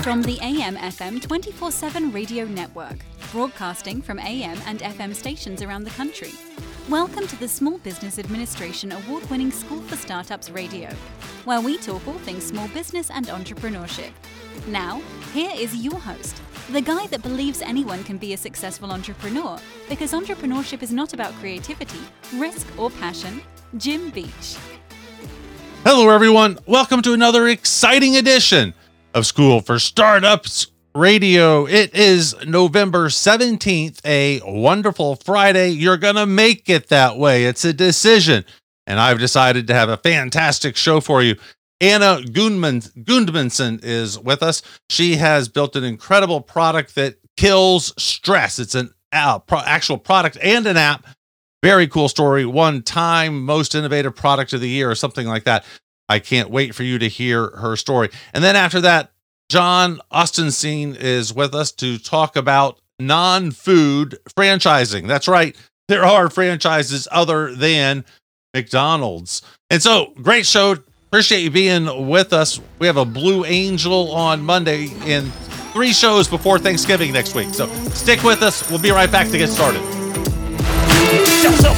From the AM/FM 24/7 radio network, broadcasting from AM and FM stations around the country. Welcome to the Small Business Administration award-winning School for Startups Radio, where we talk all things small business and entrepreneurship. Now, here is your host, the guy that believes anyone can be a successful entrepreneur, because entrepreneurship is not about creativity, risk, or passion, Jim Beach. Hello, everyone. Welcome to another exciting edition of School for Startups Radio. It is November 17th, a wonderful Friday. You're going to make it that way. It's a decision. And I've decided to have a fantastic show for you. Anna Gudmundson is with us. She has built an incredible product that kills stress. It's an actual product and an app. Very cool story. One time, most innovative product of the year or something like that. I can't wait for you to hear her story. And then after that, Jon Ostenson is with us to talk about non-food franchising. That's right. There are franchises other than McDonald's. And so, great show. Appreciate you being with us. We have a Blue Angel on Monday and 3 shows before Thanksgiving next week. So stick with us. We'll be right back to get started. Sell.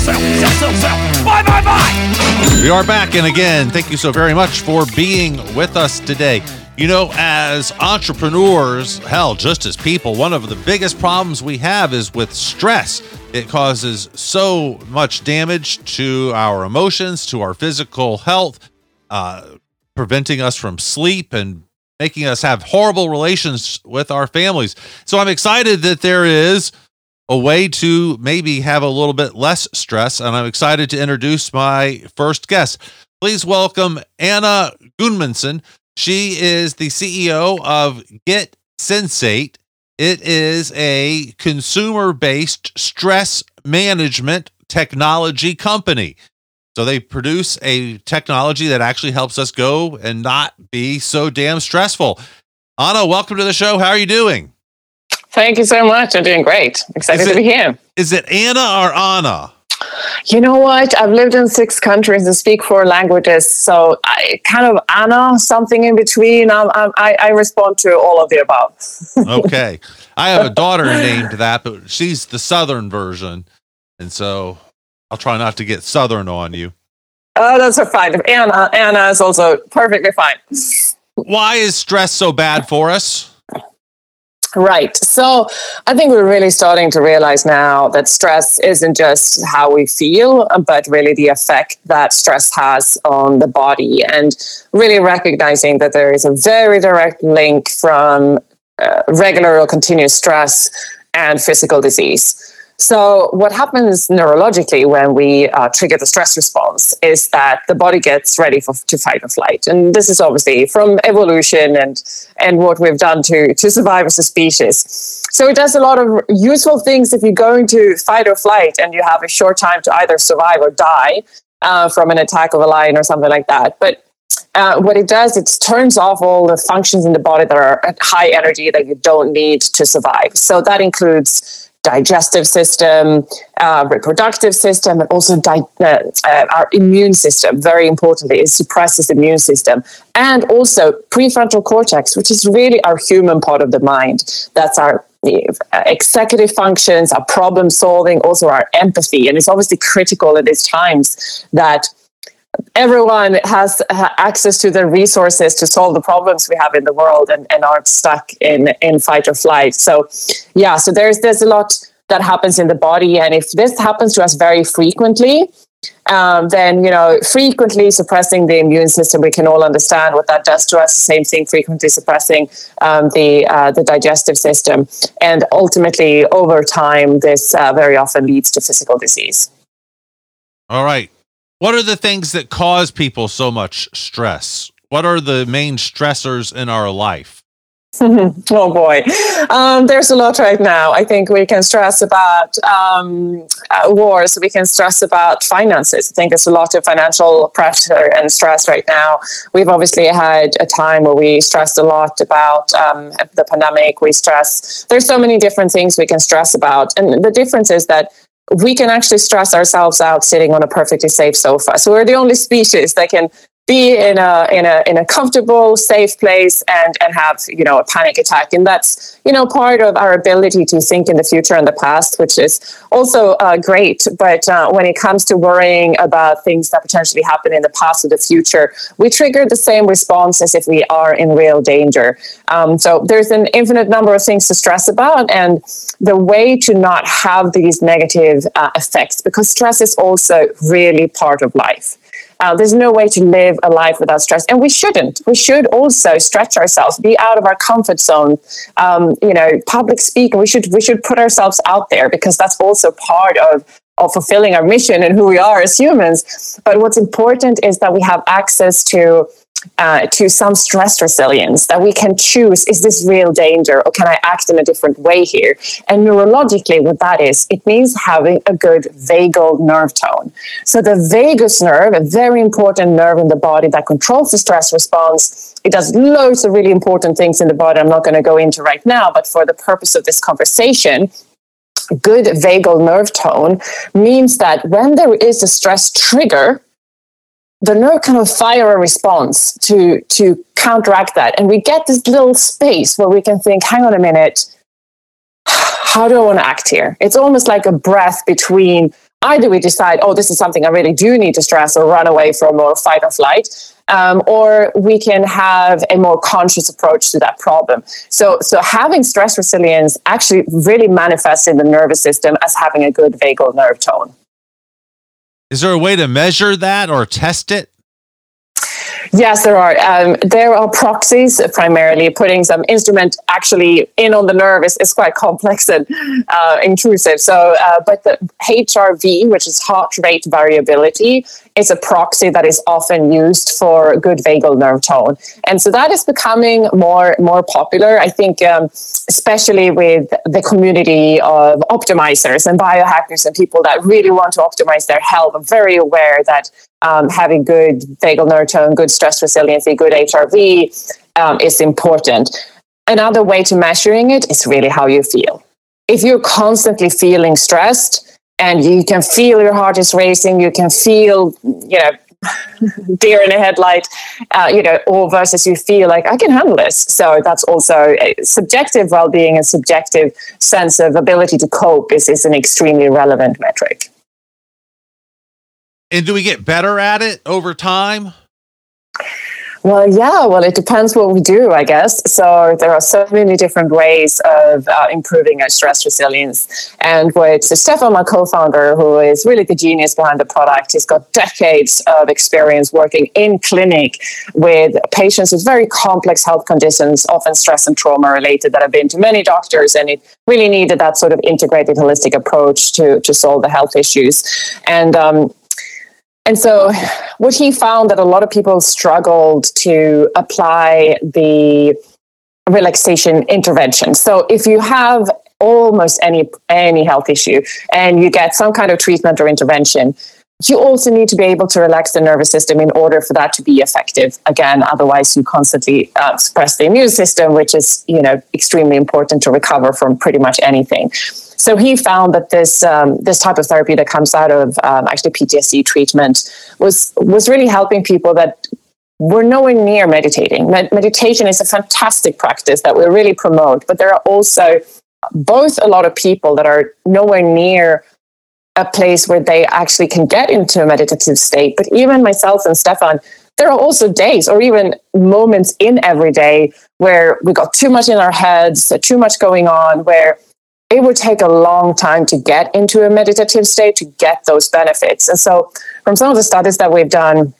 Bye. We are back, and again, thank you so very much for being with us today. You know, as entrepreneurs, hell, just as people, one of the biggest problems we have is with stress. It causes so much damage to our emotions, to our physical health, preventing us from sleep and making us have horrible relations with our families. So I'm excited that there is a way to maybe have a little bit less stress, and I'm excited to introduce my first guest. Please welcome Anna Gudmundson. She is the CEO of Get Sensate. It is a consumer-based stress management technology company. So they produce a technology that actually helps us go and not be so damn stressful. Anna, welcome to the show. How are you doing? Thank you so much. I'm doing great. Excited to be here. Is it Anna or Anna? You know what? I've lived in 6 countries and speak 4 languages, so I kind of Anna, something in between. I respond to all of the above. Okay. I have a daughter named that, but she's the Southern version, and so I'll try not to get Southern on you. Oh, that's fine. Anna is also perfectly fine. Why is stress so bad for us? Right. So I think we're really starting to realize now that stress isn't just how we feel, but really the effect that stress has on the body, and really recognizing that there is a very direct link from regular or continuous stress and physical disease. So what happens neurologically when we trigger the stress response is that the body gets ready to fight or flight. And this is obviously from evolution and what we've done to survive as a species. So it does a lot of useful things. If you go into fight or flight and you have a short time to either survive or die from an attack of a lion or something like that. But what it does, it turns off all the functions in the body that are at high energy that you don't need to survive. So that includes digestive system, reproductive system, and also our immune system. Very importantly, it suppresses the immune system. And also prefrontal cortex, which is really our human part of the mind. That's our executive functions, our problem solving, also our empathy. And it's obviously critical in these times that everyone has access to the resources to solve the problems we have in the world and aren't stuck in fight or flight. So, yeah, so there's a lot that happens in the body. And if this happens to us very frequently, then, you know, frequently suppressing the immune system, we can all understand what that does to us. The same thing, frequently suppressing the digestive system. And ultimately, over time, this very often leads to physical disease. All right. What are the things that cause people so much stress? What are the main stressors in our life? Oh boy, there's a lot right now. I think we can stress about wars. We can stress about finances. I think there's a lot of financial pressure and stress right now. We've obviously had a time where we stressed a lot about the pandemic. We stress. There's so many different things we can stress about, and the difference is that we can actually stress ourselves out sitting on a perfectly safe sofa. So we're the only species that can be in a comfortable, safe place and have, you know, a panic attack. And that's, you know, part of our ability to think in the future and the past, which is also great. But when it comes to worrying about things that potentially happen in the past or the future, we trigger the same response as if we are in real danger. So there's an infinite number of things to stress about, and the way to not have these negative effects, because stress is also really part of life. There's no way to live a life without stress. And we shouldn't. We should also stretch ourselves, be out of our comfort zone, public speaking. We should put ourselves out there, because that's also part of fulfilling our mission and who we are as humans. But what's important is that we have access to some stress resilience, that we can choose, is this real danger or can I act in a different way here? And neurologically, what that is, it means having a good vagal nerve tone. So the vagus nerve, a very important nerve in the body that controls the stress response, it does loads of really important things in the body I'm not going to go into right now, but for the purpose of this conversation, good vagal nerve tone means that when there is a stress trigger, the nerve kind of fire a response to counteract that. And we get this little space where we can think, hang on a minute, how do I want to act here? It's almost like a breath between either we decide, oh, this is something I really do need to stress or run away from or fight or flight, or we can have a more conscious approach to that problem. So having stress resilience actually really manifests in the nervous system as having a good vagal nerve tone. Is there a way to measure that or test it? Yes, there are. There are proxies, primarily. Putting some instrument actually in on the nerve is quite complex and intrusive. So, but the HRV, which is heart rate variability, is a proxy that is often used for good vagal nerve tone. And so that is becoming more popular, I think, especially with the community of optimizers and biohackers and people that really want to optimize their health. I'm very aware that having good vagal nerve tone, good stress resiliency, good HRV is important. Another way to measuring it is really how you feel. If you're constantly feeling stressed and you can feel your heart is racing, you can feel, deer in a headlight, or versus you feel like I can handle this. So that's also a subjective well-being, and subjective sense of ability to cope is an extremely relevant metric. And do we get better at it over time? Well, it depends what we do, I guess. So there are so many different ways of improving our stress resilience. And with Stefan, my co-founder, who is really the genius behind the product, he's got decades of experience working in clinic with patients with very complex health conditions, often stress and trauma related, that have been to many doctors. And it really needed that sort of integrated, holistic approach to solve the health issues. And so what he found that a lot of people struggled to apply the relaxation intervention. So if you have almost any health issue and you get some kind of treatment or intervention, you also need to be able to relax the nervous system in order for that to be effective. Again, otherwise you constantly suppress the immune system, which is, extremely important to recover from pretty much anything. So he found that this type of therapy that comes out of actually PTSD treatment was really helping people that were nowhere near meditating. Meditation is a fantastic practice that we really promote, but there are also both a lot of people that are nowhere near a place where they actually can get into a meditative state. But even myself and Stefan, there are also days or even moments in every day where we got too much in our heads, too much going on, where it would take a long time to get into a meditative state to get those benefits. And so from some of the studies that we've done,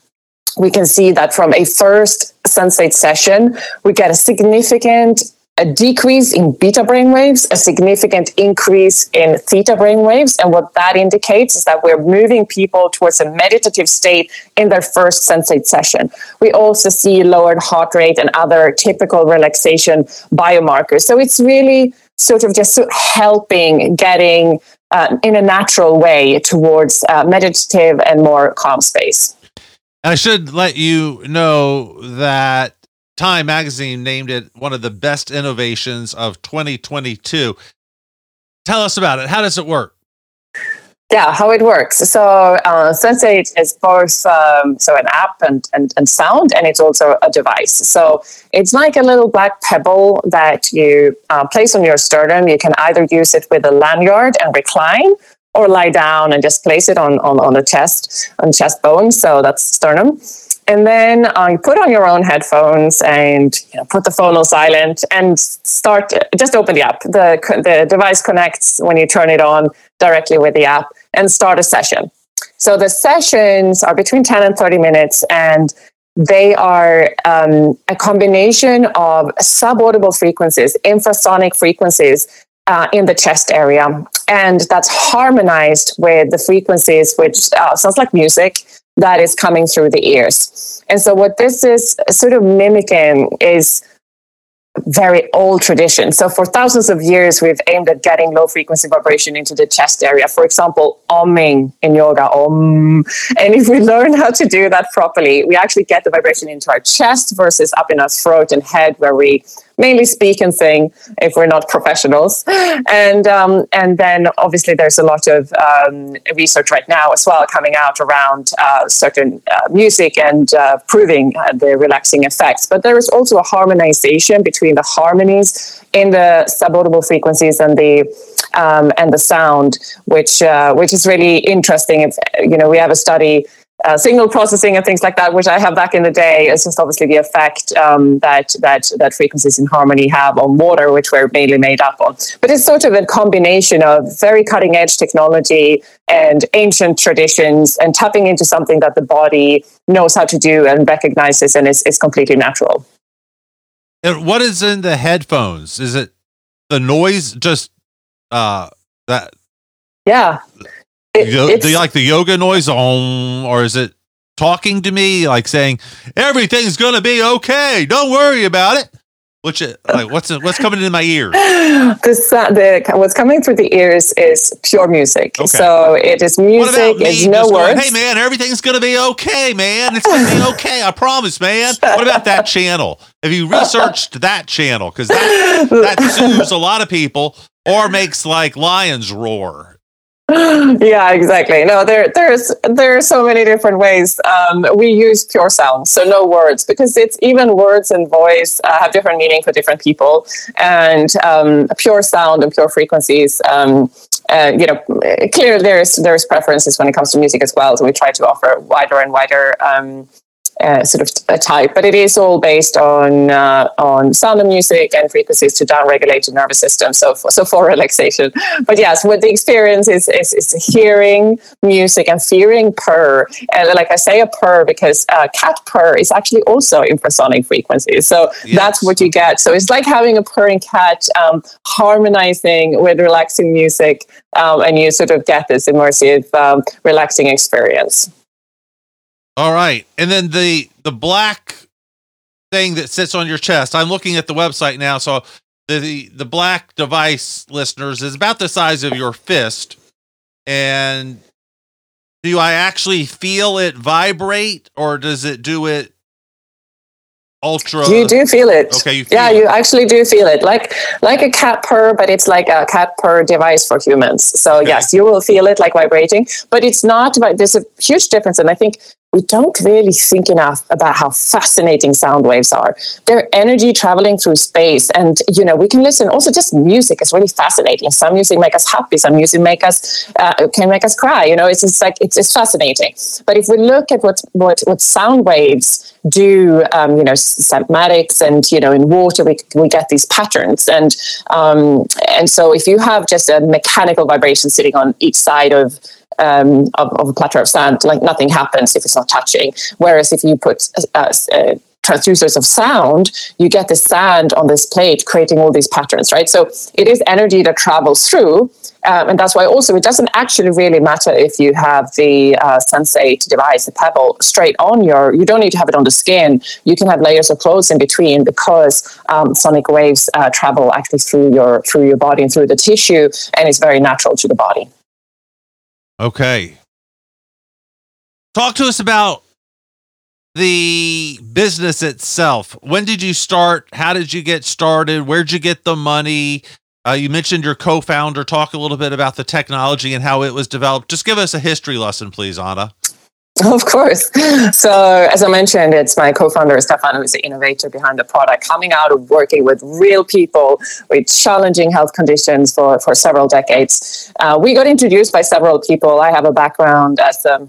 we can see that from a first Sensate session, we get a significant a decrease in beta brainwaves, a significant increase in theta brainwaves. And what that indicates is that we're moving people towards a meditative state in their first Sensate session. We also see lowered heart rate and other typical relaxation biomarkers. So it's really sort of just helping getting in a natural way towards meditative and more calm space. I should let you know that Time Magazine named it one of the best innovations of 2022. Tell us about it. How does it work? Yeah, how it works. So Sensate is both an app and sound, and it's also a device. So it's like a little black pebble that you place on your sternum. You can either use it with a lanyard and recline, or lie down and just place it on the chest, on chest bone. So that's sternum. And then you put on your own headphones and put the phone on silent and start. Just open the app. The device connects when you turn it on directly with the app and start a session. So the sessions are between 10 and 30 minutes, and they are a combination of subaudible frequencies, infrasonic frequencies in the chest area, and that's harmonized with the frequencies, which sounds like music, that is coming through the ears. And so what this is sort of mimicking is very old tradition. So for thousands of years, we've aimed at getting low frequency vibration into the chest area. For example, oming in yoga, om. And if we learn how to do that properly, we actually get the vibration into our chest versus up in our throat and head, where we mainly speak and sing if we're not professionals. And then obviously there's a lot of research right now as well coming out around certain music and proving the relaxing effects. But there is also a harmonization between the harmonies in the subaudible frequencies and the sound, which is really interesting. If we have a study. Signal processing and things like that, which I have back in the day. It's just obviously the effect that frequencies in harmony have on water, which we're mainly made up on. But it's sort of a combination of very cutting edge technology and ancient traditions and tapping into something that the body knows how to do and recognizes, and is completely natural. And what is in the headphones? Is it the noise? Just that? Yeah. Do you like the yoga noise, or is it talking to me, like saying everything's going to be okay, don't worry about it? What's coming in my ears? What's coming through the ears is pure music. Okay. So it is music. It's no words. Going, hey man, everything's going to be okay, man. It's going to be okay. I promise, man. What about that channel? Have you researched that channel? Because that soothes a lot of people, or makes like lions roar. Yeah, exactly. No, there are so many different ways. We use pure sound, so no words, because it's even words and voice have different meaning for different people, and pure sound and pure frequencies. Clearly there's preferences when it comes to music as well. So we try to offer wider and wider a type, but it is all based on sound and music and frequencies to downregulate the nervous system. So for relaxation, but yes, what the experience is hearing music and fearing purr. And like I say, a purr because cat purr is actually also infrasonic frequencies. So yes. That's what you get. So it's like having a purring cat harmonizing with relaxing music, and you sort of get this immersive, relaxing experience. All right. And then the black thing that sits on your chest, I'm looking at the website now. So the black device, listeners, is about the size of your fist. And do I actually feel it vibrate, or does it do it ultra? You do feel it. Okay. You actually do feel it. Like a cat purr, but it's like a cat purr device for humans. So okay. Yes, you will feel it like vibrating, but it's not, there's a huge difference. And I think we don't really think enough about how fascinating sound waves are. They're energy traveling through space. And, we can listen. Also, just music is really fascinating. Some music make us happy. Some music can make us cry. It's just like, it's fascinating. But if we look at what sound waves do, cymatics and, in water, we get these patterns. And so if you have just a mechanical vibration sitting on each side of a platter of sand, like nothing happens if it's not touching. Whereas if you put transducers of sound, you get the sand on this plate creating all these patterns, right? So it is energy that travels through. And that's why also it doesn't actually really matter if you have the Sensate device, the Pebble, straight on your, you don't need to have it on the skin. You can have layers of clothes in between because sonic waves travel actually through your body and through the tissue, and it's very natural to the body. Okay. Talk to us about the business itself. When did you start? How did you get started? Where'd you get the money? You mentioned your co-founder. Talk a little bit about the technology and how it was developed. Just give us a history lesson, please, Anna. Of course. So as I mentioned, it's my co-founder, Stefan, who's the innovator behind the product, coming out of working with real people with challenging health conditions for several decades. We got introduced by several people. I have a background as a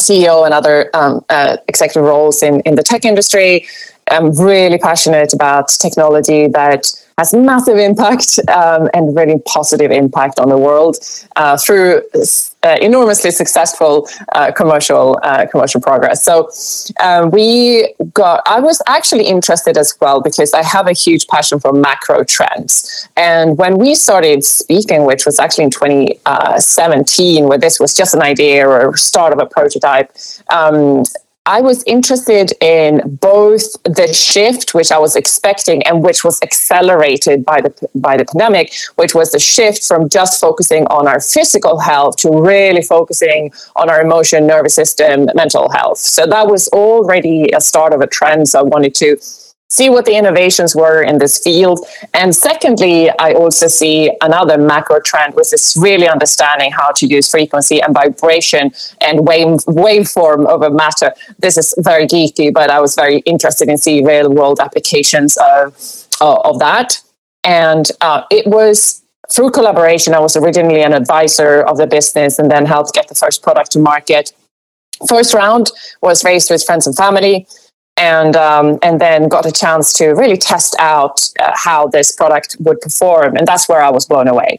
CEO and other executive roles in the tech industry. I'm really passionate about technology that has massive impact and really positive impact on the world through enormously successful commercial progress. So I was actually interested as well because I have a huge passion for macro trends. And when we started speaking, which was actually in 2017, where this was just an idea or start of a prototype, I was interested in both the shift, which I was expecting and which was accelerated by the pandemic, which was the shift from just focusing on our physical health to really focusing on our emotion, nervous system, mental health. So that was already a start of a trend. So I wanted to see what the innovations were in this field. And secondly, I also see another macro trend, which is really understanding how to use frequency and vibration and waveform over matter. This is very geeky, but I was very interested in seeing real world applications of that. And it was through collaboration. I was originally an advisor of the business and then helped get the first product to market. First round was raised with friends and family. And then got a chance to really test out how this product would perform. And that's where I was blown away.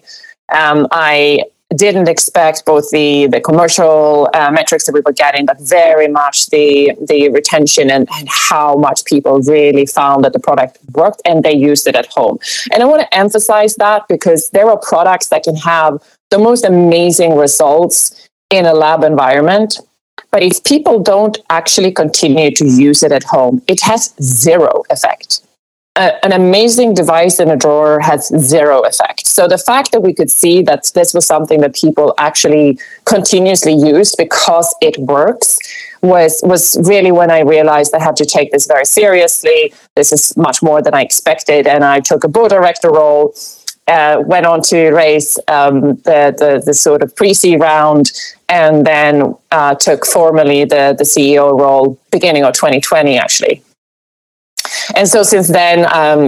I didn't expect both the commercial metrics that we were getting, but very much the retention and how much people really found that the product worked and they used it at home. And I want to emphasize that because there are products that can have the most amazing results in a lab environment. But if people don't actually continue to use it at home, it has zero effect. An amazing device in a drawer has zero effect. So the fact that we could see that this was something that people actually continuously used because it works was really when I realized I had to take this very seriously. This is much more than I expected. And I took a board director role. Went on to raise the sort of pre-seed round and then took formally the CEO role beginning of 2020, actually. And so since then,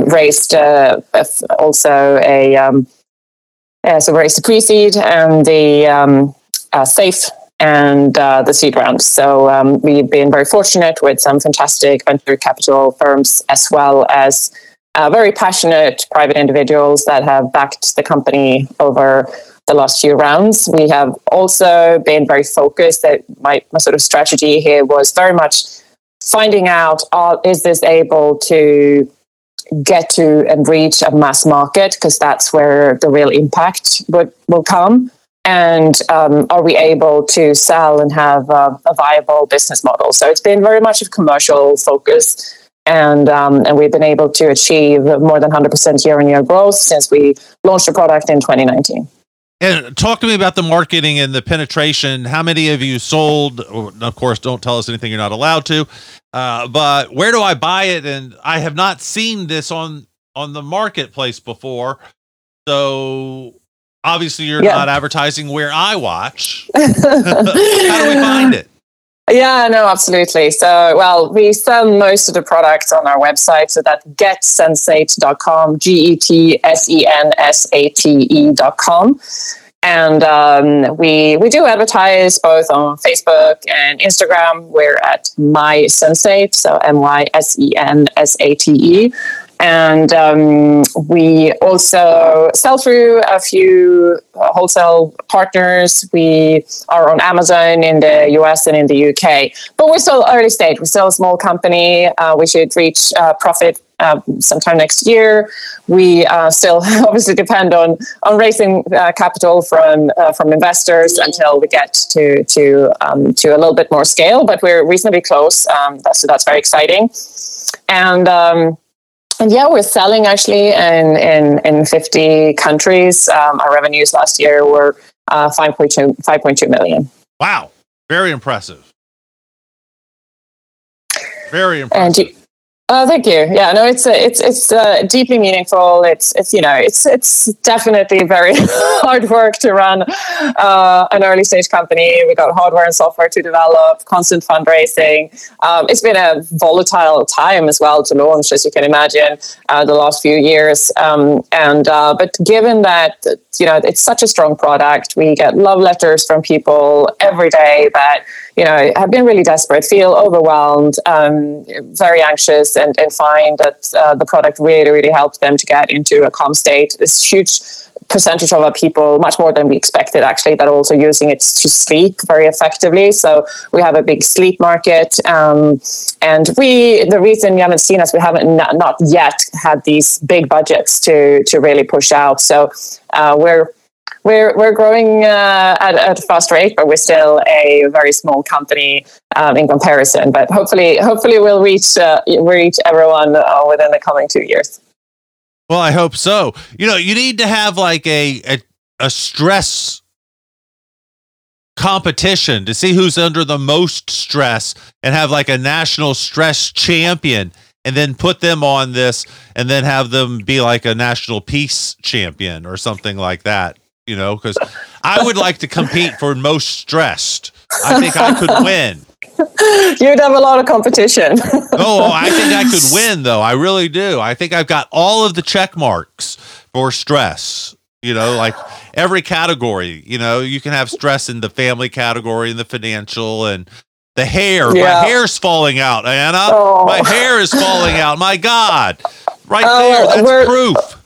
raised raised the pre-seed and the SAFE and the seed round. So we've been very fortunate with some fantastic venture capital firms as well as very passionate private individuals that have backed the company over the last few rounds. We have also been very focused. That my sort of strategy here was very much finding out, is this able to get to and reach a mass market? Because that's where the real impact will come. And are we able to sell and have a viable business model? So it's been very much a commercial focus. And we've been able to achieve more than 100% year-on-year growth since we launched the product in 2019. And talk to me about the marketing and the penetration. How many of you sold? Of course, don't tell us anything you're not allowed to. But where do I buy it? And I have not seen this on the marketplace before. So obviously, you're not advertising where I watch. How do we find it? Yeah, no, absolutely. So, well, we sell most of the products on our website. So that's getSensate.com, GETSensate.com. And we do advertise both on Facebook and Instagram. We're at MySensate, so MySensate. And we also sell through a few wholesale partners. We are on Amazon in the US and in the UK. But we're still early stage. We're still a small company. We should reach profit sometime next year. We still obviously depend on raising capital from investors until we get to a little bit more scale. But we're reasonably close. So that's very exciting. And yeah, we're selling actually in 50 countries. Our revenues last year were 5.2 million. Wow. Very impressive. Very impressive. And thank you. Yeah, no, it's deeply meaningful. It's definitely very hard work to run an early stage company. We got hardware and software to develop, constant fundraising. It's been a volatile time as well to launch, as you can imagine, the last few years. But given that, you know, it's such a strong product, we get love letters from people every day that, you know, have been really desperate, feel overwhelmed, very anxious, and find that the product really, really helped them to get into a calm state. This huge percentage of our people, much more than we expected actually, that are also using it to sleep very effectively. So we have a big sleep market. And the reason you haven't seen us, we haven't not yet had these big budgets to really push out. So we're growing at a fast rate, but we're still a very small company in comparison. But hopefully we'll reach everyone within the coming 2 years. Well, I hope so. You know, you need to have like a stress competition to see who's under the most stress, and have like a national stress champion, and then put them on this, and then have them be like a national peace champion or something like that. You know, because I would like to compete for most stressed. I think I could win. You'd have a lot of competition. Oh, I think I could win, though. I really do. I think I've got all of the check marks for stress. You know, like every category. You know, you can have stress in the family category, and the financial, and the hair. Yeah. My hair's falling out, Anna. Oh. My hair is falling out. My God. Right there. That's proof.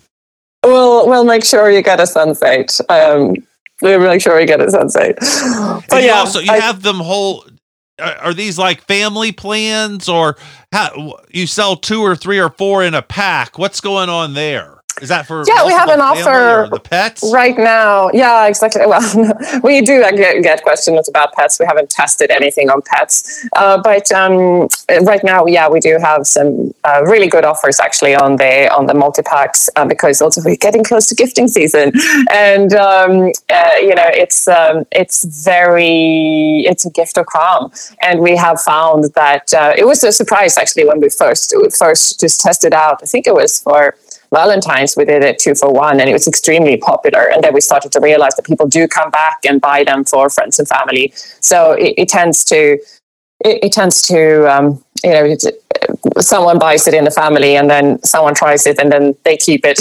We'll make sure you get a Sensate. We'll make sure you get a Sensate. But yeah, also you have them whole. Are these like family plans, or how you sell 2 or 3 or 4 in a pack? What's going on there? Is that for? Yeah, we have an offer the pets right now. Yeah, exactly. Well, we do get questions about pets. We haven't tested anything on pets, but right now, yeah, we do have some really good offers actually on the multi packs because also we're getting close to gifting season, and you know, it's a gift of calm, and we have found that it was a surprise actually when we first just tested out. I think it was for Valentine's, we did it 2 for 1, and it was extremely popular. And then we started to realize that people do come back and buy them for friends and family. So it tends to you know, someone buys it in the family, and then someone tries it, and then they keep it,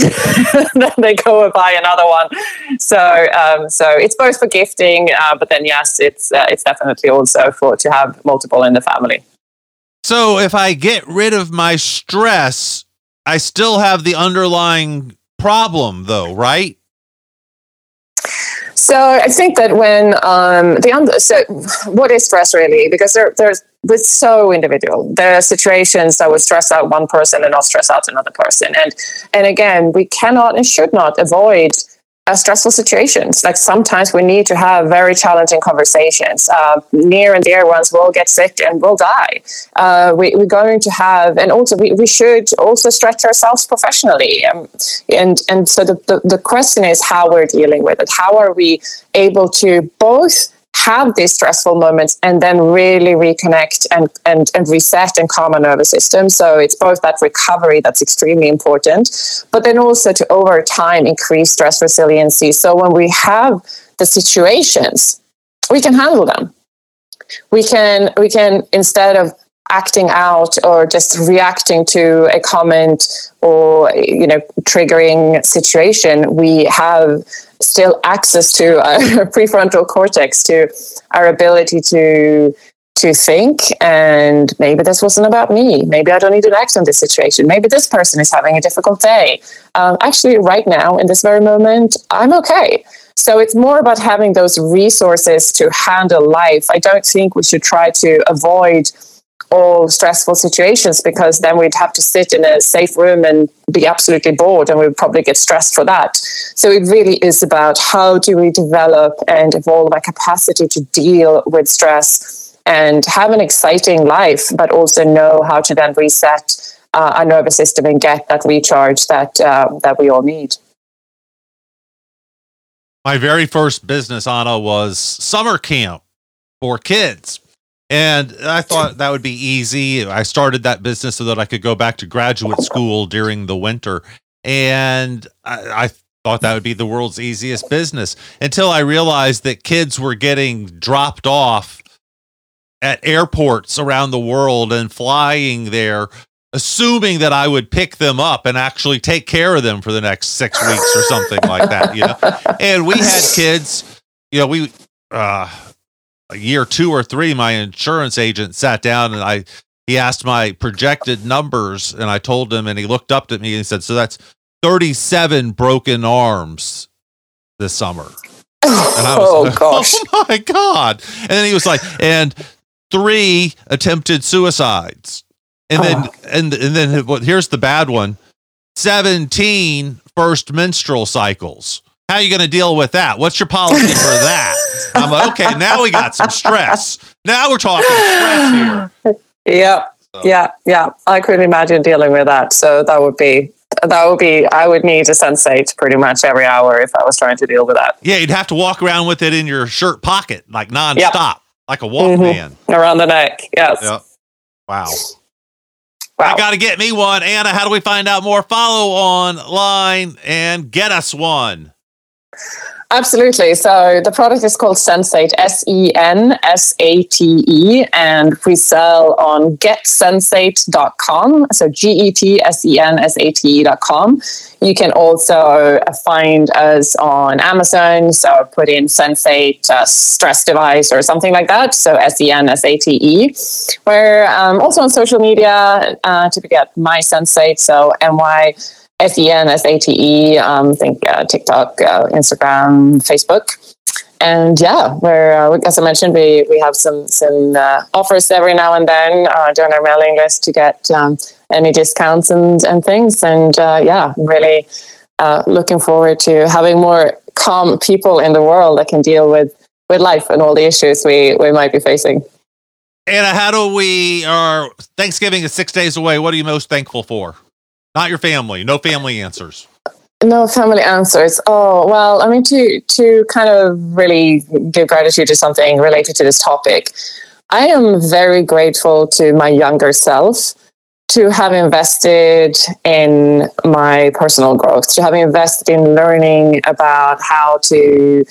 and then they go and buy another one. So it's both for gifting, but then yes, it's definitely also for to have multiple in the family. So if I get rid of my stress, I still have the underlying problem, though, right? So I think that when what is stress really? Because it's so individual. There are situations that would stress out one person and not stress out another person, and again, we cannot and should not avoid stressful situations. Like sometimes we need to have very challenging conversations. Near and dear ones will get sick and will die. We're going to have, and also we should also stretch ourselves professionally. And so the question is how we're dealing with it. How are we able to both have these stressful moments and then really reconnect and reset and calm our nervous system? So it's both that recovery that's extremely important, but then also to over time increase stress resiliency. So when we have the situations, we can handle them. We can instead of acting out or just reacting to a comment or, you know, triggering situation, we have still access to our prefrontal cortex, to our ability to to think, and maybe this wasn't about me. Maybe I don't need to act on this situation. Maybe this person is having a difficult day. Actually, right now, in this very moment, I'm okay. So it's more about having those resources to handle life. I don't think we should try to avoid all stressful situations, because then we'd have to sit in a safe room and be absolutely bored, and we'd probably get stressed for that. So it really is about how do we develop and evolve our capacity to deal with stress and have an exciting life, but also know how to then reset our nervous system and get that recharge that we all need. My very first business, Anna, was summer camp for kids. And I thought that would be easy. I started that business so that I could go back to graduate school during the winter. And I thought that would be the world's easiest business, until I realized that kids were getting dropped off at airports around the world and flying there, assuming that I would pick them up and actually take care of them for the next 6 weeks or something like that, you know? And we had kids, you know, we, year two or three, my insurance agent sat down and he asked my projected numbers, and I told him, and he looked up at me and he said, "So that's 37 broken arms this summer." And I was, oh gosh. Oh my God. And then he was like, "And 3 attempted suicides." And then well, here's the bad one, 17 first menstrual cycles. How are you going to deal with that? What's your policy for that? I'm like, okay, now we got some stress. Now we're talking stress here. Yeah, so. Yeah. I couldn't imagine dealing with that. So that would be, I would need to sensate pretty much every hour if I was trying to deal with that. Yeah, you'd have to walk around with it in your shirt pocket, like nonstop, like a Walkman. Mm-hmm. Around the neck, yes. Yep. Wow. I got to get me one. Anna, how do we find out more? Follow online and get us one. Absolutely. So the product is called Sensate, Sensate, and we sell on getSensate.com. So GETSENSATE.com. You can also find us on Amazon. So put in Sensate stress device or something like that. So SENSATE. We're also on social media to get My Sensate. So MY. SENSATE, I think TikTok, Instagram, Facebook. And yeah, we're, as I mentioned, we have some offers every now and then during our mailing list to get any discounts and things. And yeah, really looking forward to having more calm people in the world that can deal with life and all the issues we might be facing. Anna, Thanksgiving is 6 days away. What are you most thankful for? Not your family. No family answers. Oh, well, I mean, to kind of really give gratitude to something related to this topic, I am very grateful to my younger self to have invested in my personal growth, to have invested in learning about how to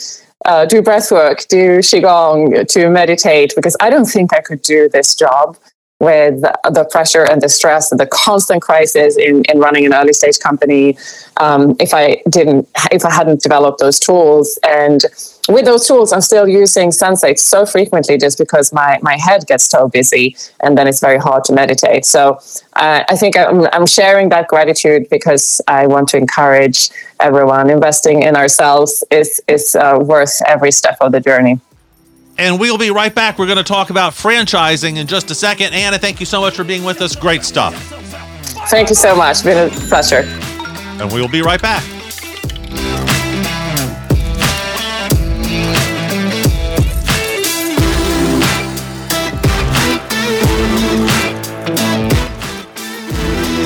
do breath work, do Qigong, to meditate, because I don't think I could do this job with the pressure and the stress and the constant crisis in running an early stage company, if I hadn't developed those tools. And with those tools, I'm still using Sensate so frequently just because my head gets so busy, and then it's very hard to meditate. So I think I'm sharing that gratitude because I want to encourage everyone. Investing in ourselves is worth every step of the journey. And we'll be right back. We're going to talk about franchising in just a second. Anna, thank you so much for being with us. Great stuff. Thank you so much. It's been a pleasure. And we'll be right back.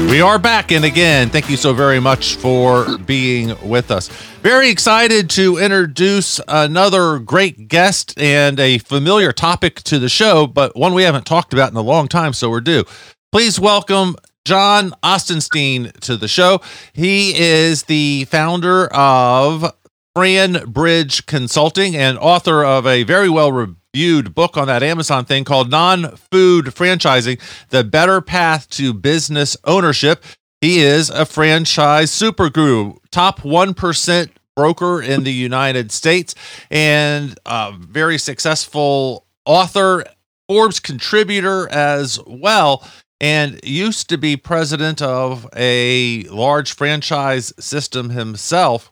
We are back, and again, thank you so very much for being with us. Very excited to introduce another great guest and a familiar topic to the show, but one we haven't talked about in a long time, so we're due. Please welcome Jon Ostenson to the show. He is the founder of FranBridge Consulting and author of a very well-reviewed book on that Amazon thing called Non-Food Franchising, The Better Path to Business Ownership. He is a franchise superguru, top 1% broker in the United States, and a very successful author Forbes contributor as well, and used to be president of a large franchise system himself.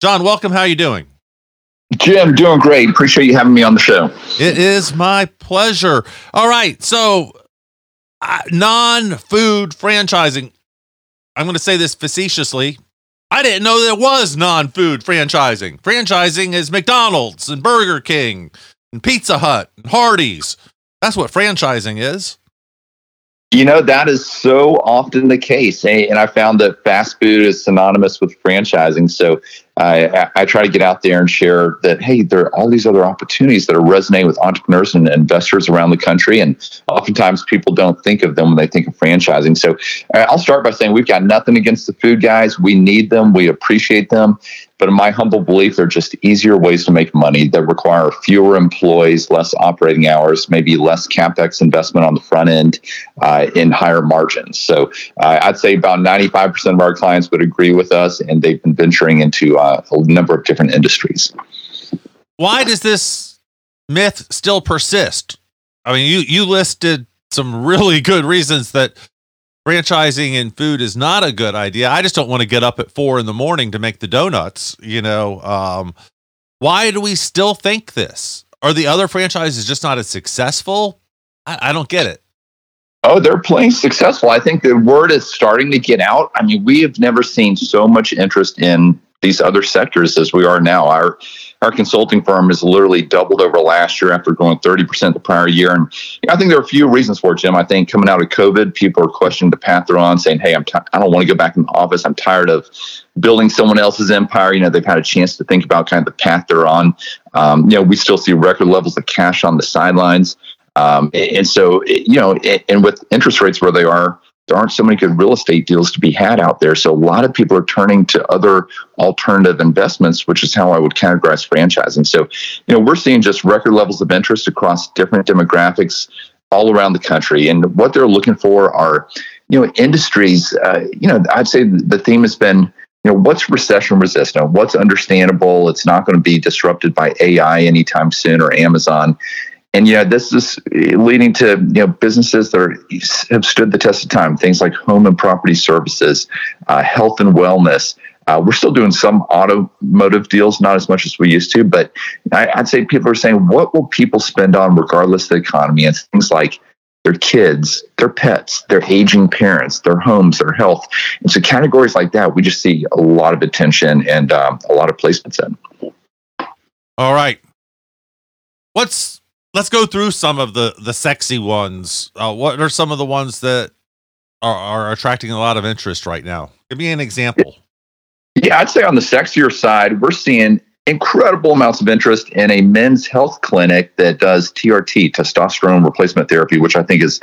Jon, welcome. How are you doing? Jim, doing great. Appreciate you having me on the show. It is my pleasure. All right. So non-food franchising. I'm going to say this facetiously. I didn't know there was non-food franchising. Franchising is McDonald's and Burger King and Pizza Hut and Hardee's. That's what franchising is. You know, that is so often the case. And I found that fast food is synonymous with franchising. So I try to get out there and share that, hey, there are all these other opportunities that are resonating with entrepreneurs and investors around the country. And oftentimes people don't think of them when they think of franchising. So I'll start by saying we've got nothing against the food guys. We need them. We appreciate them. But in my humble belief, they're just easier ways to make money that require fewer employees, less operating hours, maybe less CapEx investment on the front end, and higher margins. So I'd say about 95% of our clients would agree with us, and they've been venturing into a number of different industries. Why does this myth still persist? I mean, you listed some really good reasons that franchising in food is not a good idea. I just don't want to get up at 4 a.m. to make the donuts, you know. Why do we still think this? Are the other franchises just not as successful? I don't get it. Oh, they're plenty successful. I think the word is starting to get out. I mean, we have never seen so much interest in these other sectors as we are now. Our consulting firm has literally doubled over last year after growing 30% the prior year. And I think there are a few reasons for it, Jim. I think coming out of COVID, people are questioning the path they're on, saying, hey, I don't want to go back in the office. I'm tired of building someone else's empire. You know, they've had a chance to think about kind of the path they're on. You know, we still see record levels of cash on the sidelines. And so, you know, and with interest rates where they are, there aren't so many good real estate deals to be had out there. So a lot of people are turning to other alternative investments, which is how I would categorize franchising. So, you know, we're seeing just record levels of interest across different demographics all around the country. And what they're looking for are, you know, industries, you know, I'd say the theme has been, you know, what's recession resistant, what's understandable. It's not going to be disrupted by AI anytime soon or Amazon. And yeah, this is leading to, you know, businesses that have stood the test of time. Things like home and property services, health and wellness. We're still doing some automotive deals, not as much as we used to, but I'd say people are saying, what will people spend on regardless of the economy? And things like their kids, their pets, their aging parents, their homes, their health. And so categories like that, we just see a lot of attention and a lot of placements in. All right. Let's go through some of the sexy ones. What are some of the ones that are attracting a lot of interest right now? Give me an example. Yeah, I'd say on the sexier side, we're seeing incredible amounts of interest in a men's health clinic that does TRT, testosterone replacement therapy, which I think is,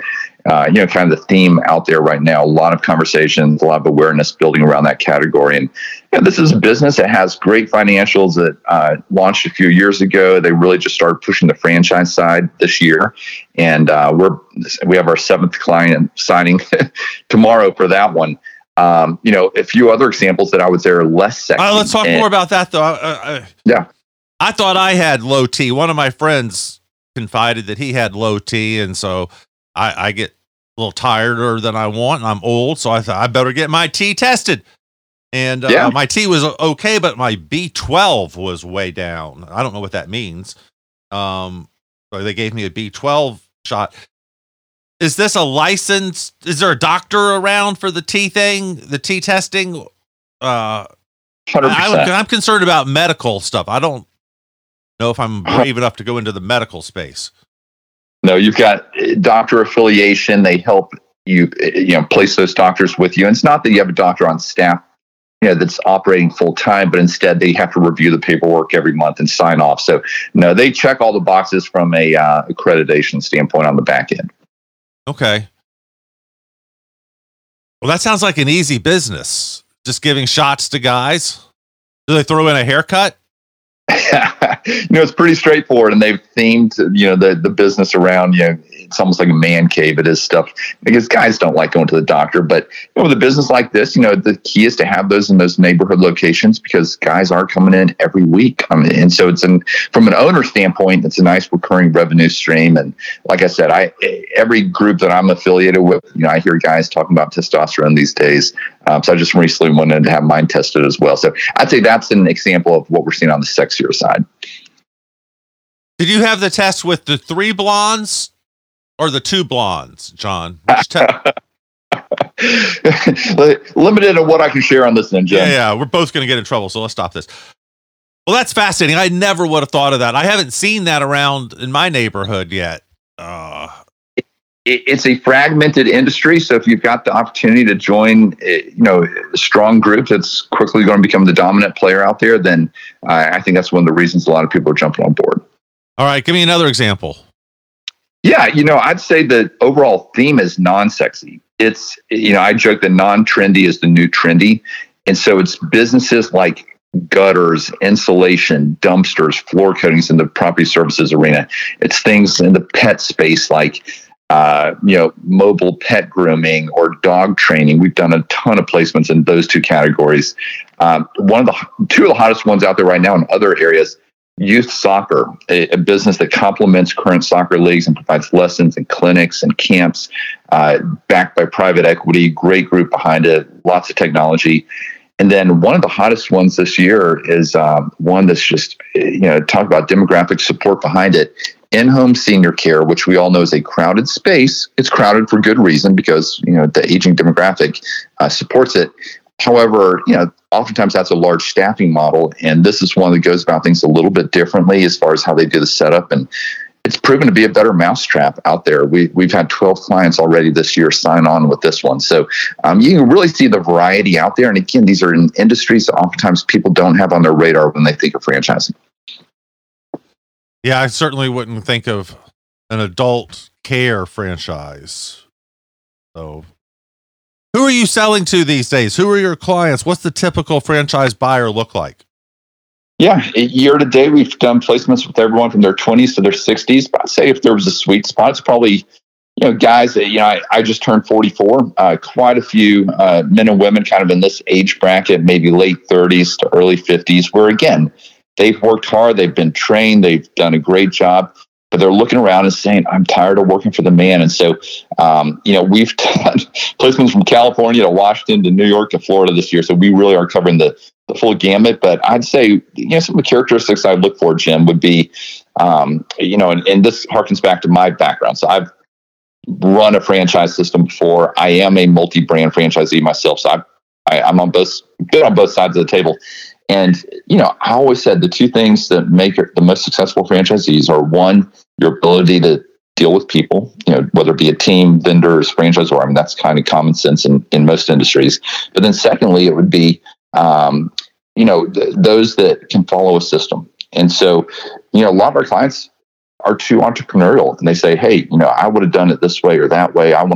you know, kind of the theme out there right now. A lot of conversations, a lot of awareness building around that category. And you know, this is a business that has great financials that launched a few years ago. They really just started pushing the franchise side this year. And we have our 7th client signing tomorrow for that one. You know, a few other examples that I would say are less sexy. Let's talk more about that, though. Yeah. I thought I had low T. One of my friends confided that he had low T, and so I get a little tireder than I want, and I'm old, so I thought I better get my T tested. And my T was okay, but my B12 was way down. I don't know what that means. So they gave me a B12 shot. Is this a license? Is there a doctor around for the T thing, the T testing? 100%. I'm concerned about medical stuff. I don't know if I'm brave enough to go into the medical space. No, you've got doctor affiliation. They help you know, place those doctors with you. And it's not that you have a doctor on staff, you know, that's operating full time, but instead they have to review the paperwork every month and sign off. So no, they check all the boxes from a accreditation standpoint on the back end. Okay. Well, that sounds like an easy business. Just giving shots to guys. Do they throw in a haircut? You know, it's pretty straightforward, and they've themed, you know, the business around, you know, it's almost like a man cave. It is stuff because guys don't like going to the doctor. But with a business like this, the key is to have those in those neighborhood locations because guys are coming in every week. And so it's from an owner standpoint, it's a nice recurring revenue stream. And like I said, every group that I'm affiliated with, I hear guys talking about testosterone these days. So I just recently wanted to have mine tested as well. So I'd say that's an example of what we're seeing on the sexier side. Did you have the test with the 3 blondes or the 2 blondes, Jon? Limited on what I can share on this end, Jon. Yeah, we're both going to get in trouble, so let's stop this. Well, that's fascinating. I never would have thought of that. I haven't seen that around in my neighborhood yet. It's a fragmented industry, so if you've got the opportunity to join, a strong group that's quickly going to become the dominant player out there, then I think that's one of the reasons a lot of people are jumping on board. All right, give me another example. Yeah, I'd say the overall theme is non-sexy. It's, I joke that non-trendy is the new trendy, and so it's businesses like gutters, insulation, dumpsters, floor coatings in the property services arena. It's things in the pet space like mobile pet grooming or dog training. We've done a ton of placements in those 2 categories. Two of the hottest ones out there right now in other areas, youth soccer, a business that complements current soccer leagues and provides lessons and clinics and camps, backed by private equity, great group behind it, lots of technology. And then one of the hottest ones this year is one that's just, talk about demographic support behind it. In-home senior care, which we all know is a crowded space. It's crowded for good reason because, the aging demographic supports it. However, oftentimes that's a large staffing model. And this is one that goes about things a little bit differently as far as how they do the setup. And it's proven to be a better mousetrap out there. We've had 12 clients already this year sign on with this one. So you can really see the variety out there. And again, these are in industries that oftentimes people don't have on their radar when they think of franchising. Yeah, I certainly wouldn't think of an adult care franchise. So who are you selling to these days? Who are your clients? What's the typical franchise buyer look like? Yeah, year to date, we've done placements with everyone from their 20s to their 60s. But I'd say if there was a sweet spot, it's probably guys that, I just turned 44, quite a few men and women kind of in this age bracket, maybe late 30s to early 50s, where again, they've worked hard, they've been trained, they've done a great job, but they're looking around and saying, I'm tired of working for the man. And so, we've done placements from California to Washington to New York to Florida this year. So we really are covering the full gamut. But I'd say, some of the characteristics I look for, Jim, would be, and this harkens back to my background. So I've run a franchise system before. I am a multi-brand franchisee myself. So I'm on both sides of the table. And, I always said the 2 things that make the most successful franchisees are, 1, your ability to deal with people, whether it be a team, vendors, franchisor. I mean, that's kind of common sense in most industries. But then secondly, it would be, those that can follow a system. And so, a lot of our clients are too entrepreneurial and they say, hey, I would have done it this way or that way. I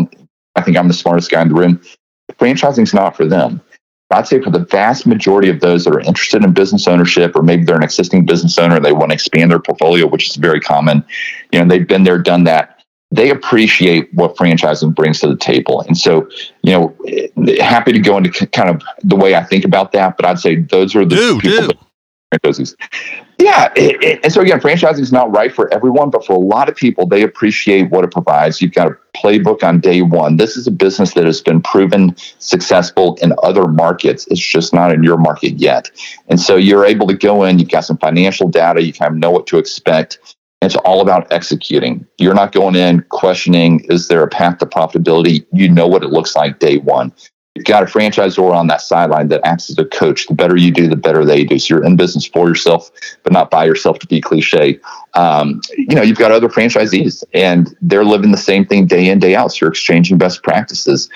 think I'm the smartest guy in the room. Franchising's not for them. I'd say for the vast majority of those that are interested in business ownership, or maybe they're an existing business owner and they want to expand their portfolio, which is very common, and they've been there, done that, they appreciate what franchising brings to the table. And so, happy to go into kind of the way I think about that, but I'd say those are the people that are franchisees. Yeah. And so again, franchising is not right for everyone, but for a lot of people, they appreciate what it provides. You've got a playbook on day one. This is a business that has been proven successful in other markets. It's just not in your market yet. And so you're able to go in, you've got some financial data, you kind of know what to expect. And it's all about executing. You're not going in questioning, is there a path to profitability? You know what it looks like day one. You've got a franchisor on that sideline that acts as a coach. The better you do, the better they do. So you're in business for yourself, but not by yourself, to be cliche. You've got other franchisees and they're living the same thing day in, day out. So you're exchanging best practices.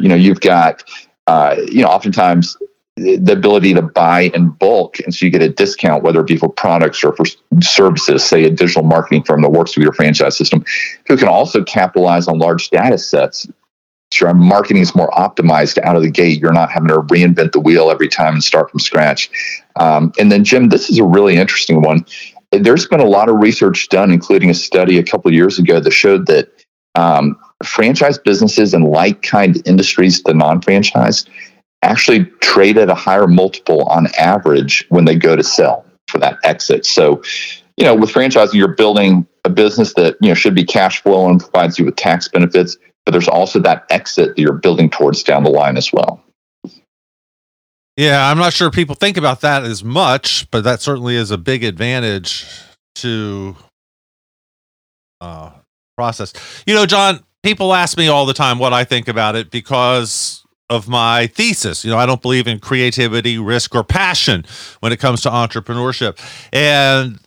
You've got, oftentimes the ability to buy in bulk. And so you get a discount, whether it be for products or for services, say a digital marketing firm that works with your franchise system, who can also capitalize on large data sets. Sure, marketing is more optimized out of the gate. You're not having to reinvent the wheel every time and start from scratch. And then, Jim, this is a really interesting one. There's been a lot of research done, including a study a couple of years ago that showed that franchise businesses and like-kind industries to non-franchised actually trade at a higher multiple on average when they go to sell for that exit. So, you know, with franchising, you're building a business that, you know, should be cash flow and provides you with tax benefits, but there's also that exit that you're building towards down the line as well. Yeah, I'm not sure people think about that as much, but that certainly is a big advantage to process. You know, Jon, people ask me all the time what I think about it because of my thesis. You know, I don't believe in creativity, risk, or passion when it comes to entrepreneurship. And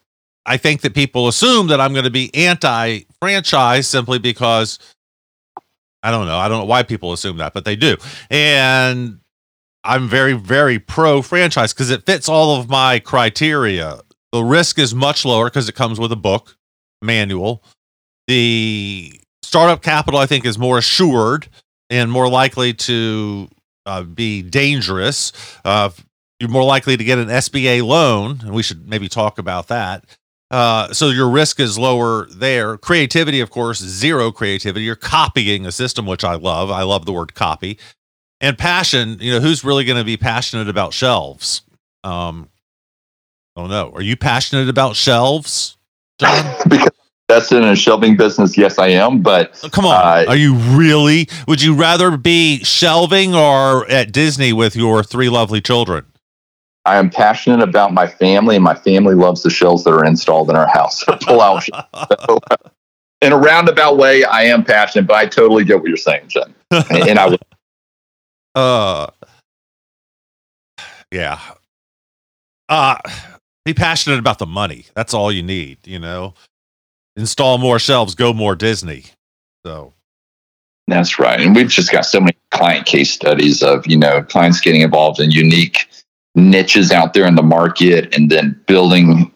I think that people assume that I'm going to be anti-franchise simply because, I don't know why people assume that, but they do. And I'm very, very pro-franchise because it fits all of my criteria. The risk is much lower because it comes with a book, manual. The startup capital, I think, is more assured and more likely to be dangerous. You're more likely to get an SBA loan, and we should maybe talk about that. So your risk is lower there. Creativity, of course, zero creativity. You're copying a system, which I love. I love the word copy. And passion, you know, who's really going to be passionate about shelves? I don't know. Are you passionate about shelves, Jon? Because that's in a shelving business. Yes, I am. But come on, are you really? Would you rather be shelving or at Disney with your three lovely children? I am passionate about my family, and my family loves the shelves that are installed in our house. Pull-out shelves. So, in a roundabout way, I am passionate, but I totally get what you're saying, Jon. And I would. Yeah. Be passionate about the money. That's all you need, you know. Install more shelves, go more Disney. So that's right. And we've just got so many client case studies of, you know, clients getting involved in unique niches out there in the market and then building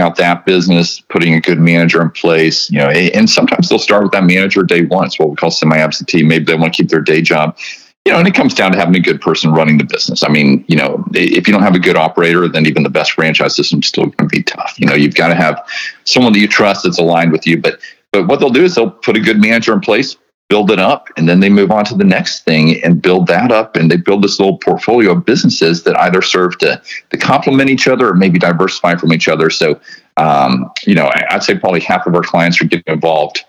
out that business, putting a good manager in place, you know, and sometimes they'll start with that manager day one. It's what we call semi-absentee. Maybe they want to keep their day job. You know, and it comes down to having a good person running the business. I mean, you know, if you don't have a good operator, then even the best franchise system is still going to be tough. You know, you've got to have someone that you trust that's aligned with you. But what they'll do is they'll put a good manager in place, build it up, and then they move on to the next thing and build that up. And they build this little portfolio of businesses that either serve to complement each other or maybe diversify from each other. So, you know, I'd say probably half of our clients are getting involved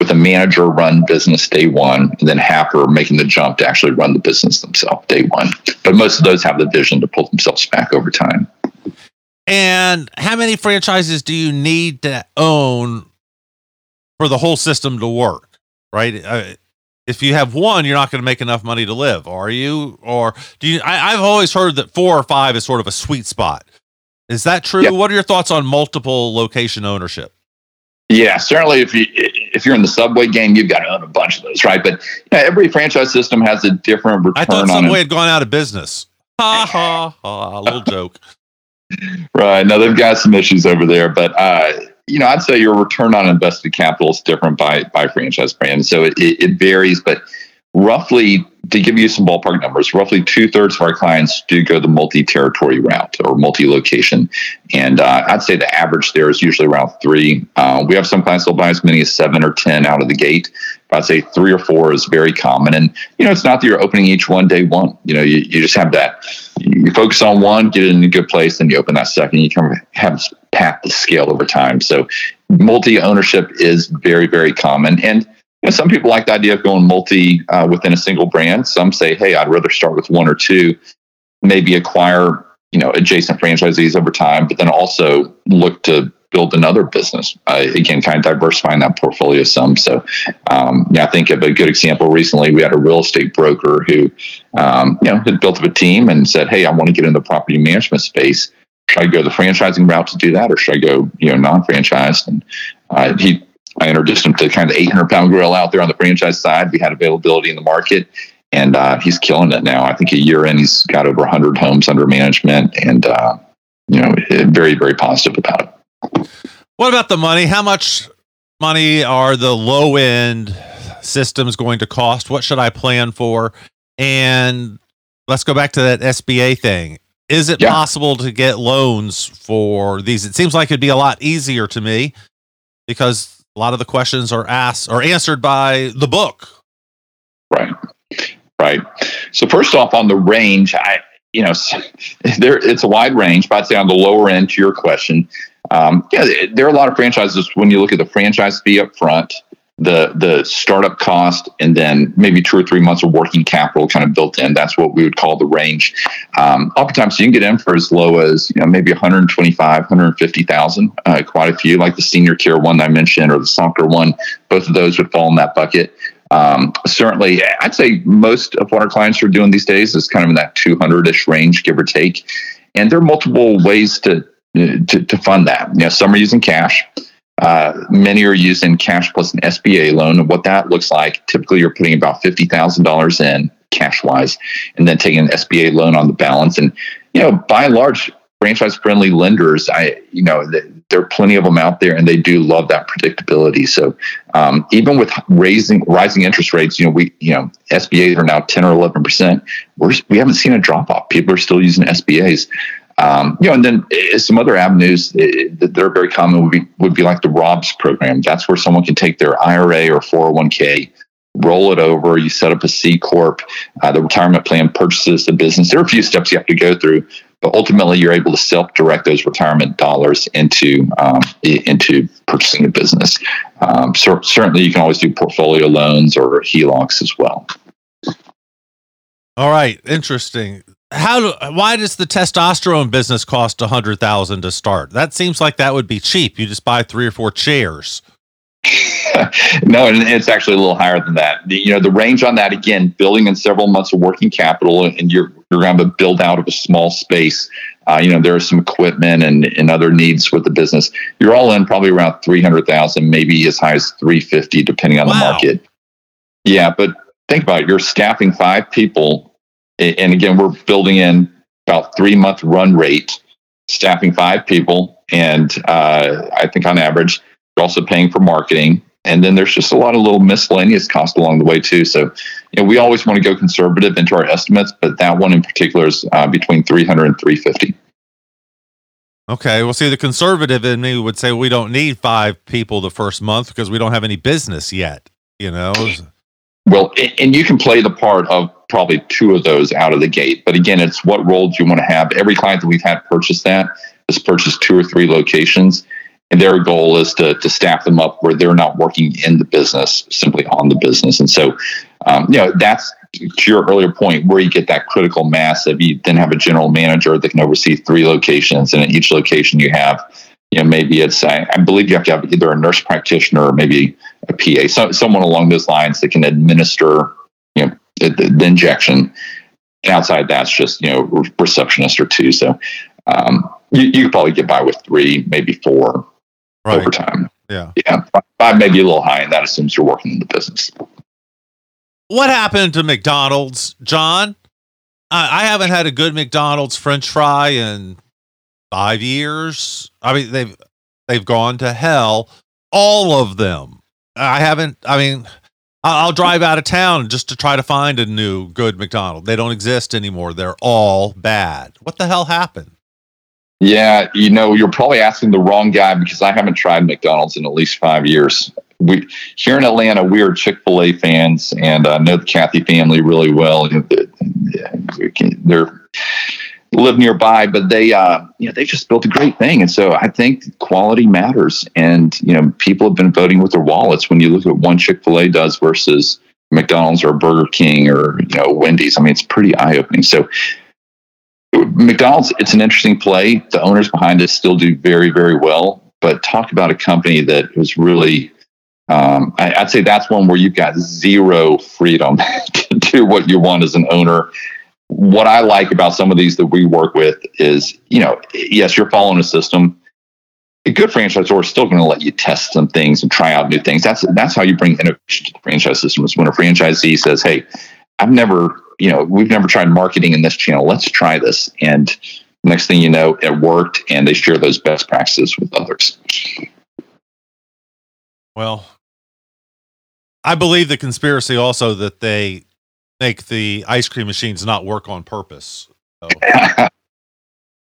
with a manager-run business day one, and then half are making the jump to actually run the business themselves day one. But most of those have the vision to pull themselves back over time. And how many franchises do you need to own for the whole system to work, right? If you have one, you're not going to make enough money to live, are you? Or do you? I've always heard that 4 or 5 is sort of a sweet spot. Is that true? Yeah. What are your thoughts on multiple location ownership? Yeah, certainly if you're in the Subway game, you've got to own a bunch of those, right? But yeah, every franchise system has a different return on it. I thought Subway had gone out of business. Ha, ha, ha, little joke. Right. Now, they've got some issues over there. But, you know, I'd say your return on invested capital is different by franchise brand. So it varies. But roughly, to give you some ballpark numbers, roughly 2/3 of our clients do go the multi-territory route or multi-location. And I'd say the average there is usually around 3. We have some clients that will buy as many as 7 or 10 out of the gate. But I'd say 3 or 4 is very common. And, you know, it's not that you're opening each one day one. You know, you just have that. You focus on one, get it in a good place, then you open that second. You kind of have path to scale over time. So multi-ownership is very, very common. And, you know, some people like the idea of going multi within a single brand. Some say, hey, I'd rather start with 1 or 2, maybe acquire, you know, adjacent franchisees over time, but then also look to build another business. Again, kind of diversifying that portfolio some. So, yeah, I think of a good example recently, we had a real estate broker who, you know, had built up a team and said, hey, I want to get into the property management space. Should I go the franchising route to do that? Or should I go, you know, non-franchised? And I introduced him to kind of the 800-pound gorilla out there on the franchise side. We had availability in the market, and he's killing it now. I think a year in, he's got over 100 homes under management, and, you know, very, very positive about it. What about the money? How much money are the low-end systems going to cost? What should I plan for? And let's go back to that SBA thing. Is it possible to get loans for these? It seems like it'd be a lot easier to me because a lot of the questions are asked or answered by the book. Right. Right. So first off, on the range, it's a wide range, but I'd say on the lower end to your question, there are a lot of franchises. When you look at the franchise fee up front, the startup cost, and then maybe 2 or 3 months of working capital kind of built in, that's what we would call the range. Oftentimes you can get in for as low as, maybe $125,000, $150,000, quite a few, like the senior care one I mentioned or the soccer one. Both of those would fall in that bucket. Certainly I'd say most of what our clients are doing these days is kind of in that 200-ish range, give or take. And there are multiple ways to fund that. Some are using cash. Many are using cash plus an SBA loan. And what that looks like, typically you're putting about $50,000 in cash wise and then taking an SBA loan on the balance. And, by and large, franchise friendly lenders, there are plenty of them out there, and they do love that predictability. So, even with rising interest rates, SBAs are now 10 or 11%. We haven't seen a drop off. People are still using SBAs. And then some other avenues that are very common would be like the ROBS program. That's where someone can take their IRA or 401k, roll it over. You set up a C corp. The retirement plan purchases the business. There are a few steps you have to go through, but ultimately you're able to self-direct those retirement dollars into purchasing a business. So certainly you can always do portfolio loans or HELOCs as well. All right, interesting. Why does the testosterone business cost $100,000 to start? That seems like that would be cheap. You just buy 3 or 4 chairs. No, and it's actually a little higher than that. The range on that, again, building in several months of working capital, and you're going to build out of a small space. There are some equipment and other needs with the business. You're all in probably around $300,000, maybe as high as $350,000, depending on the market. Yeah, but think about it. You're staffing 5 people. And again, we're building in about 3-month run rate, staffing 5 people. And I think on average, we're also paying for marketing. And then there's just a lot of little miscellaneous costs along the way too. So, we always want to go conservative into our estimates, but that one in particular is between $300 and $350. Okay. Well, see, the conservative in me would say we don't need 5 people the first month because we don't have any business yet, Well, and you can play the part of probably 2 of those out of the gate. But again, it's what role do you want to have? Every client that we've had purchase that has purchased 2 or 3 locations, and their goal is to staff them up where they're not working in the business, simply on the business. And so, that's to your earlier point where you get that critical mass of you then have a general manager that can oversee 3 locations, and at each location you have, maybe it's, I believe you have to have either a nurse practitioner or maybe a PA, someone along those lines that can administer, the injection. And outside that's just, receptionist or 2. So you could probably get by with 3, maybe 4 right. Over time. Yeah. Yeah. 5 may be a little high, and that assumes you're working in the business. What happened to McDonald's, John? I haven't had a good McDonald's French fry in 5 years. I mean, they've gone to hell. All of them. I'll drive out of town just to try to find a new good McDonald's. They don't exist anymore. They're all bad. What the hell happened? Yeah, you're probably asking the wrong guy because I haven't tried McDonald's in at least 5 years. We here in Atlanta, we are Chick-fil-A fans, and I know the Cathy family really well. They're live nearby, but they they just built a great thing. And so I think quality matters, and people have been voting with their wallets when you look at what Chick-fil-A does versus McDonald's or Burger King or Wendy's. I mean, it's pretty eye-opening. So McDonald's, it's an interesting play. The owners behind it still do very, very well, but talk about a company that was really I'd say that's one where you've got zero freedom to do what you want as an owner. What I like about some of these that we work with is, yes, you're following a system. A good franchisor is still going to let you test some things and try out new things. That's how you bring innovation to the franchise system, is when a franchisee says, hey, we've never tried marketing in this channel. Let's try this. And next thing you know, it worked, and they share those best practices with others. Well, I believe the conspiracy also that they make the ice cream machines not work on purpose. So,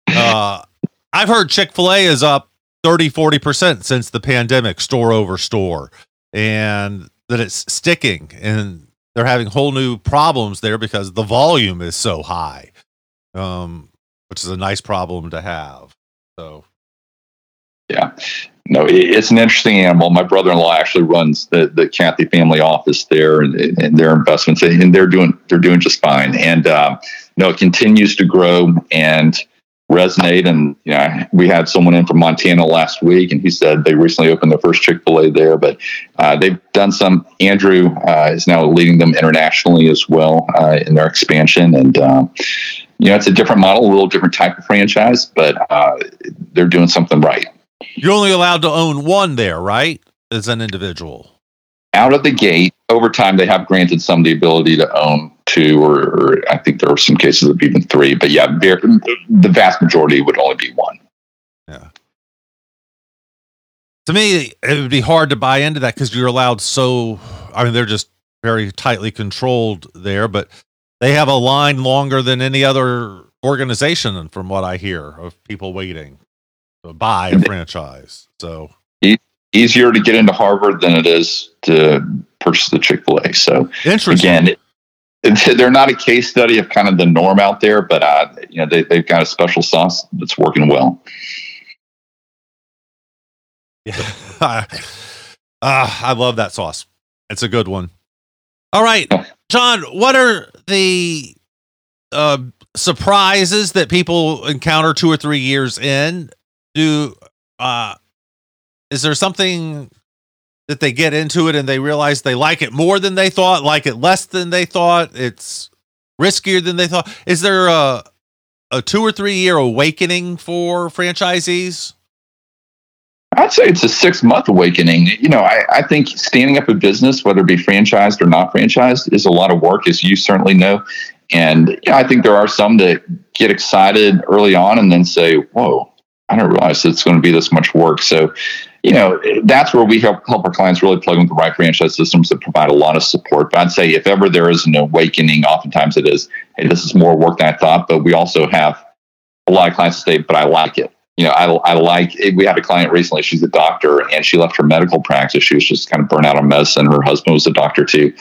I've heard Chick-fil-A is up 30-40% since the pandemic, store over store, and that it's sticking, and they're having whole new problems there because the volume is so high, which is a nice problem to have. So, yeah, no, it's an interesting animal. My brother-in-law actually runs the Cathy family office there, and their investments, and they're doing just fine. And no, it continues to grow and resonate. And you know, we had someone in from Montana last week, and he said they recently opened their first Chick-fil-A there, but they've done some. Andrew is now leading them internationally as well in their expansion, and you know, it's a different model, a little different type of franchise, but they're doing something right. You're only allowed to own one there, right? As an individual, out of the gate. Over time, they have granted some the ability to own two, or I think there were some cases of even three. But yeah, the vast majority would only be one. Yeah. To me, it would be hard to buy into that because you're allowed so. I mean, they're just very tightly controlled there, but they have a line longer than any other organization, from what I hear, of people waiting to buy a franchise. So easier to get into Harvard than it is to purchase the Chick-fil-A. So again, they're not a case study of kind of the norm out there, but you know, they've got a special sauce that's working well. Yeah, I love that sauce. It's a good one. All right, Jon, what are the surprises that people encounter 2 or 3 years in? Is there something that they get into it and they realize they like it more than they thought, like it less than they thought, it's riskier than they thought? Is there a 2 or 3 year awakening for franchisees? I'd say it's a 6-month awakening. You know, I think standing up a business, whether it be franchised or not franchised, is a lot of work, as you certainly know. And you know, I think there are some that get excited early on and then say, whoa, I didn't realize it's going to be this much work. So, you know, that's where we help our clients really plug in the right franchise systems that provide a lot of support. But I'd say if ever there is an awakening, oftentimes it is, hey, this is more work than I thought. But we also have a lot of clients that say, but I like it. You know, I like it. We had a client recently, she's a doctor, and she left her medical practice. She was just kind of burnt out on medicine. Her husband was a doctor too.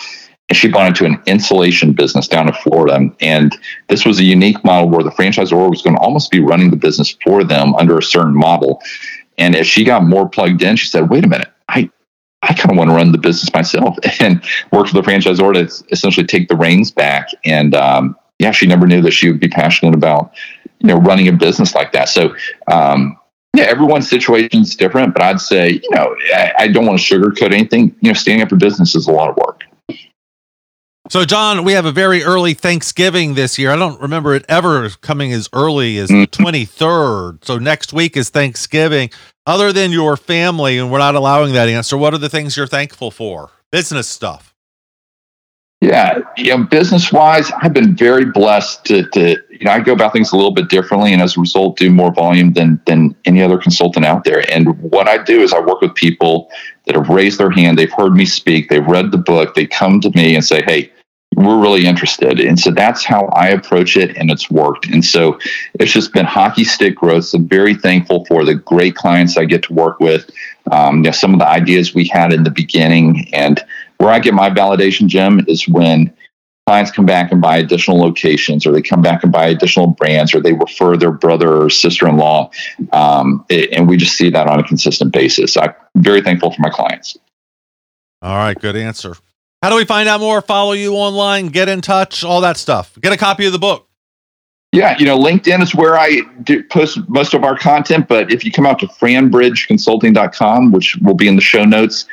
And she bought into an insulation business down in Florida. And this was a unique model where the franchisor was going to almost be running the business for them under a certain model. And as she got more plugged in, she said, wait a minute, I kind of want to run the business myself, and worked with the franchisor to essentially take the reins back. And yeah, she never knew that she would be passionate about, you know, running a business like that. So yeah, everyone's situation is different, but I'd say, you know, I don't want to sugarcoat anything. You know, standing up a business is a lot of work. So, Jon, we have a very early Thanksgiving this year. I don't remember it ever coming as early as the 23rd. So next week is Thanksgiving. Other than your family, and we're not allowing that answer, what are the things you're thankful for? Business stuff. Yeah, you know, business-wise, I've been very blessed to you know, I go about things a little bit differently, and as a result, do more volume than any other consultant out there. And what I do is I work with people that have raised their hand. They've heard me speak. They've read the book. They come to me and say, hey, we're really interested. And so that's how I approach it, and it's worked. And so it's just been hockey stick growth. So I'm very thankful for the great clients I get to work with. You know, some of the ideas we had in the beginning, and where I get my validation, Jim, is when clients come back and buy additional locations, or they come back and buy additional brands, or they refer their brother or sister-in-law. And we just see that on a consistent basis. I'm very thankful for my clients. All right. Good answer. How do we find out more? Follow you online, get in touch, all that stuff. Get a copy of the book. Yeah, you know, LinkedIn is where I do post most of our content, but if you come out to FranBridgeConsulting.com, which will be in the show notes,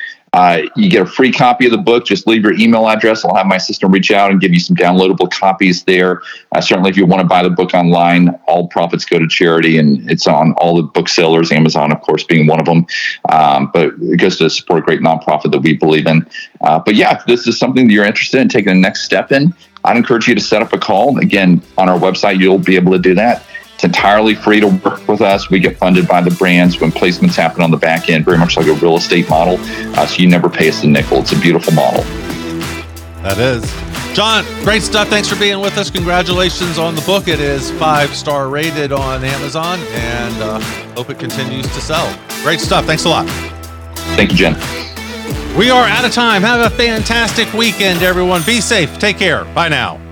you get a free copy of the book. Just leave your email address. I'll have my assistant reach out and give you some downloadable copies there. Certainly, if you want to buy the book online, all profits go to charity, and it's on all the booksellers, Amazon, of course, being one of them. But it goes to support a great nonprofit that we believe in. But yeah, if this is something that you're interested in taking the next step in, I'd encourage you to set up a call. Again, on our website, you'll be able to do that. It's entirely free to work with us. We get funded by the brands when placements happen on the back end, very much like a real estate model. So you never pay us a nickel. It's a beautiful model. That is. Jon, great stuff. Thanks for being with us. Congratulations on the book. It is 5-star rated on Amazon, and hope it continues to sell. Great stuff. Thanks a lot. Thank you, Jen. We are out of time. Have a fantastic weekend, everyone. Be safe. Take care. Bye now.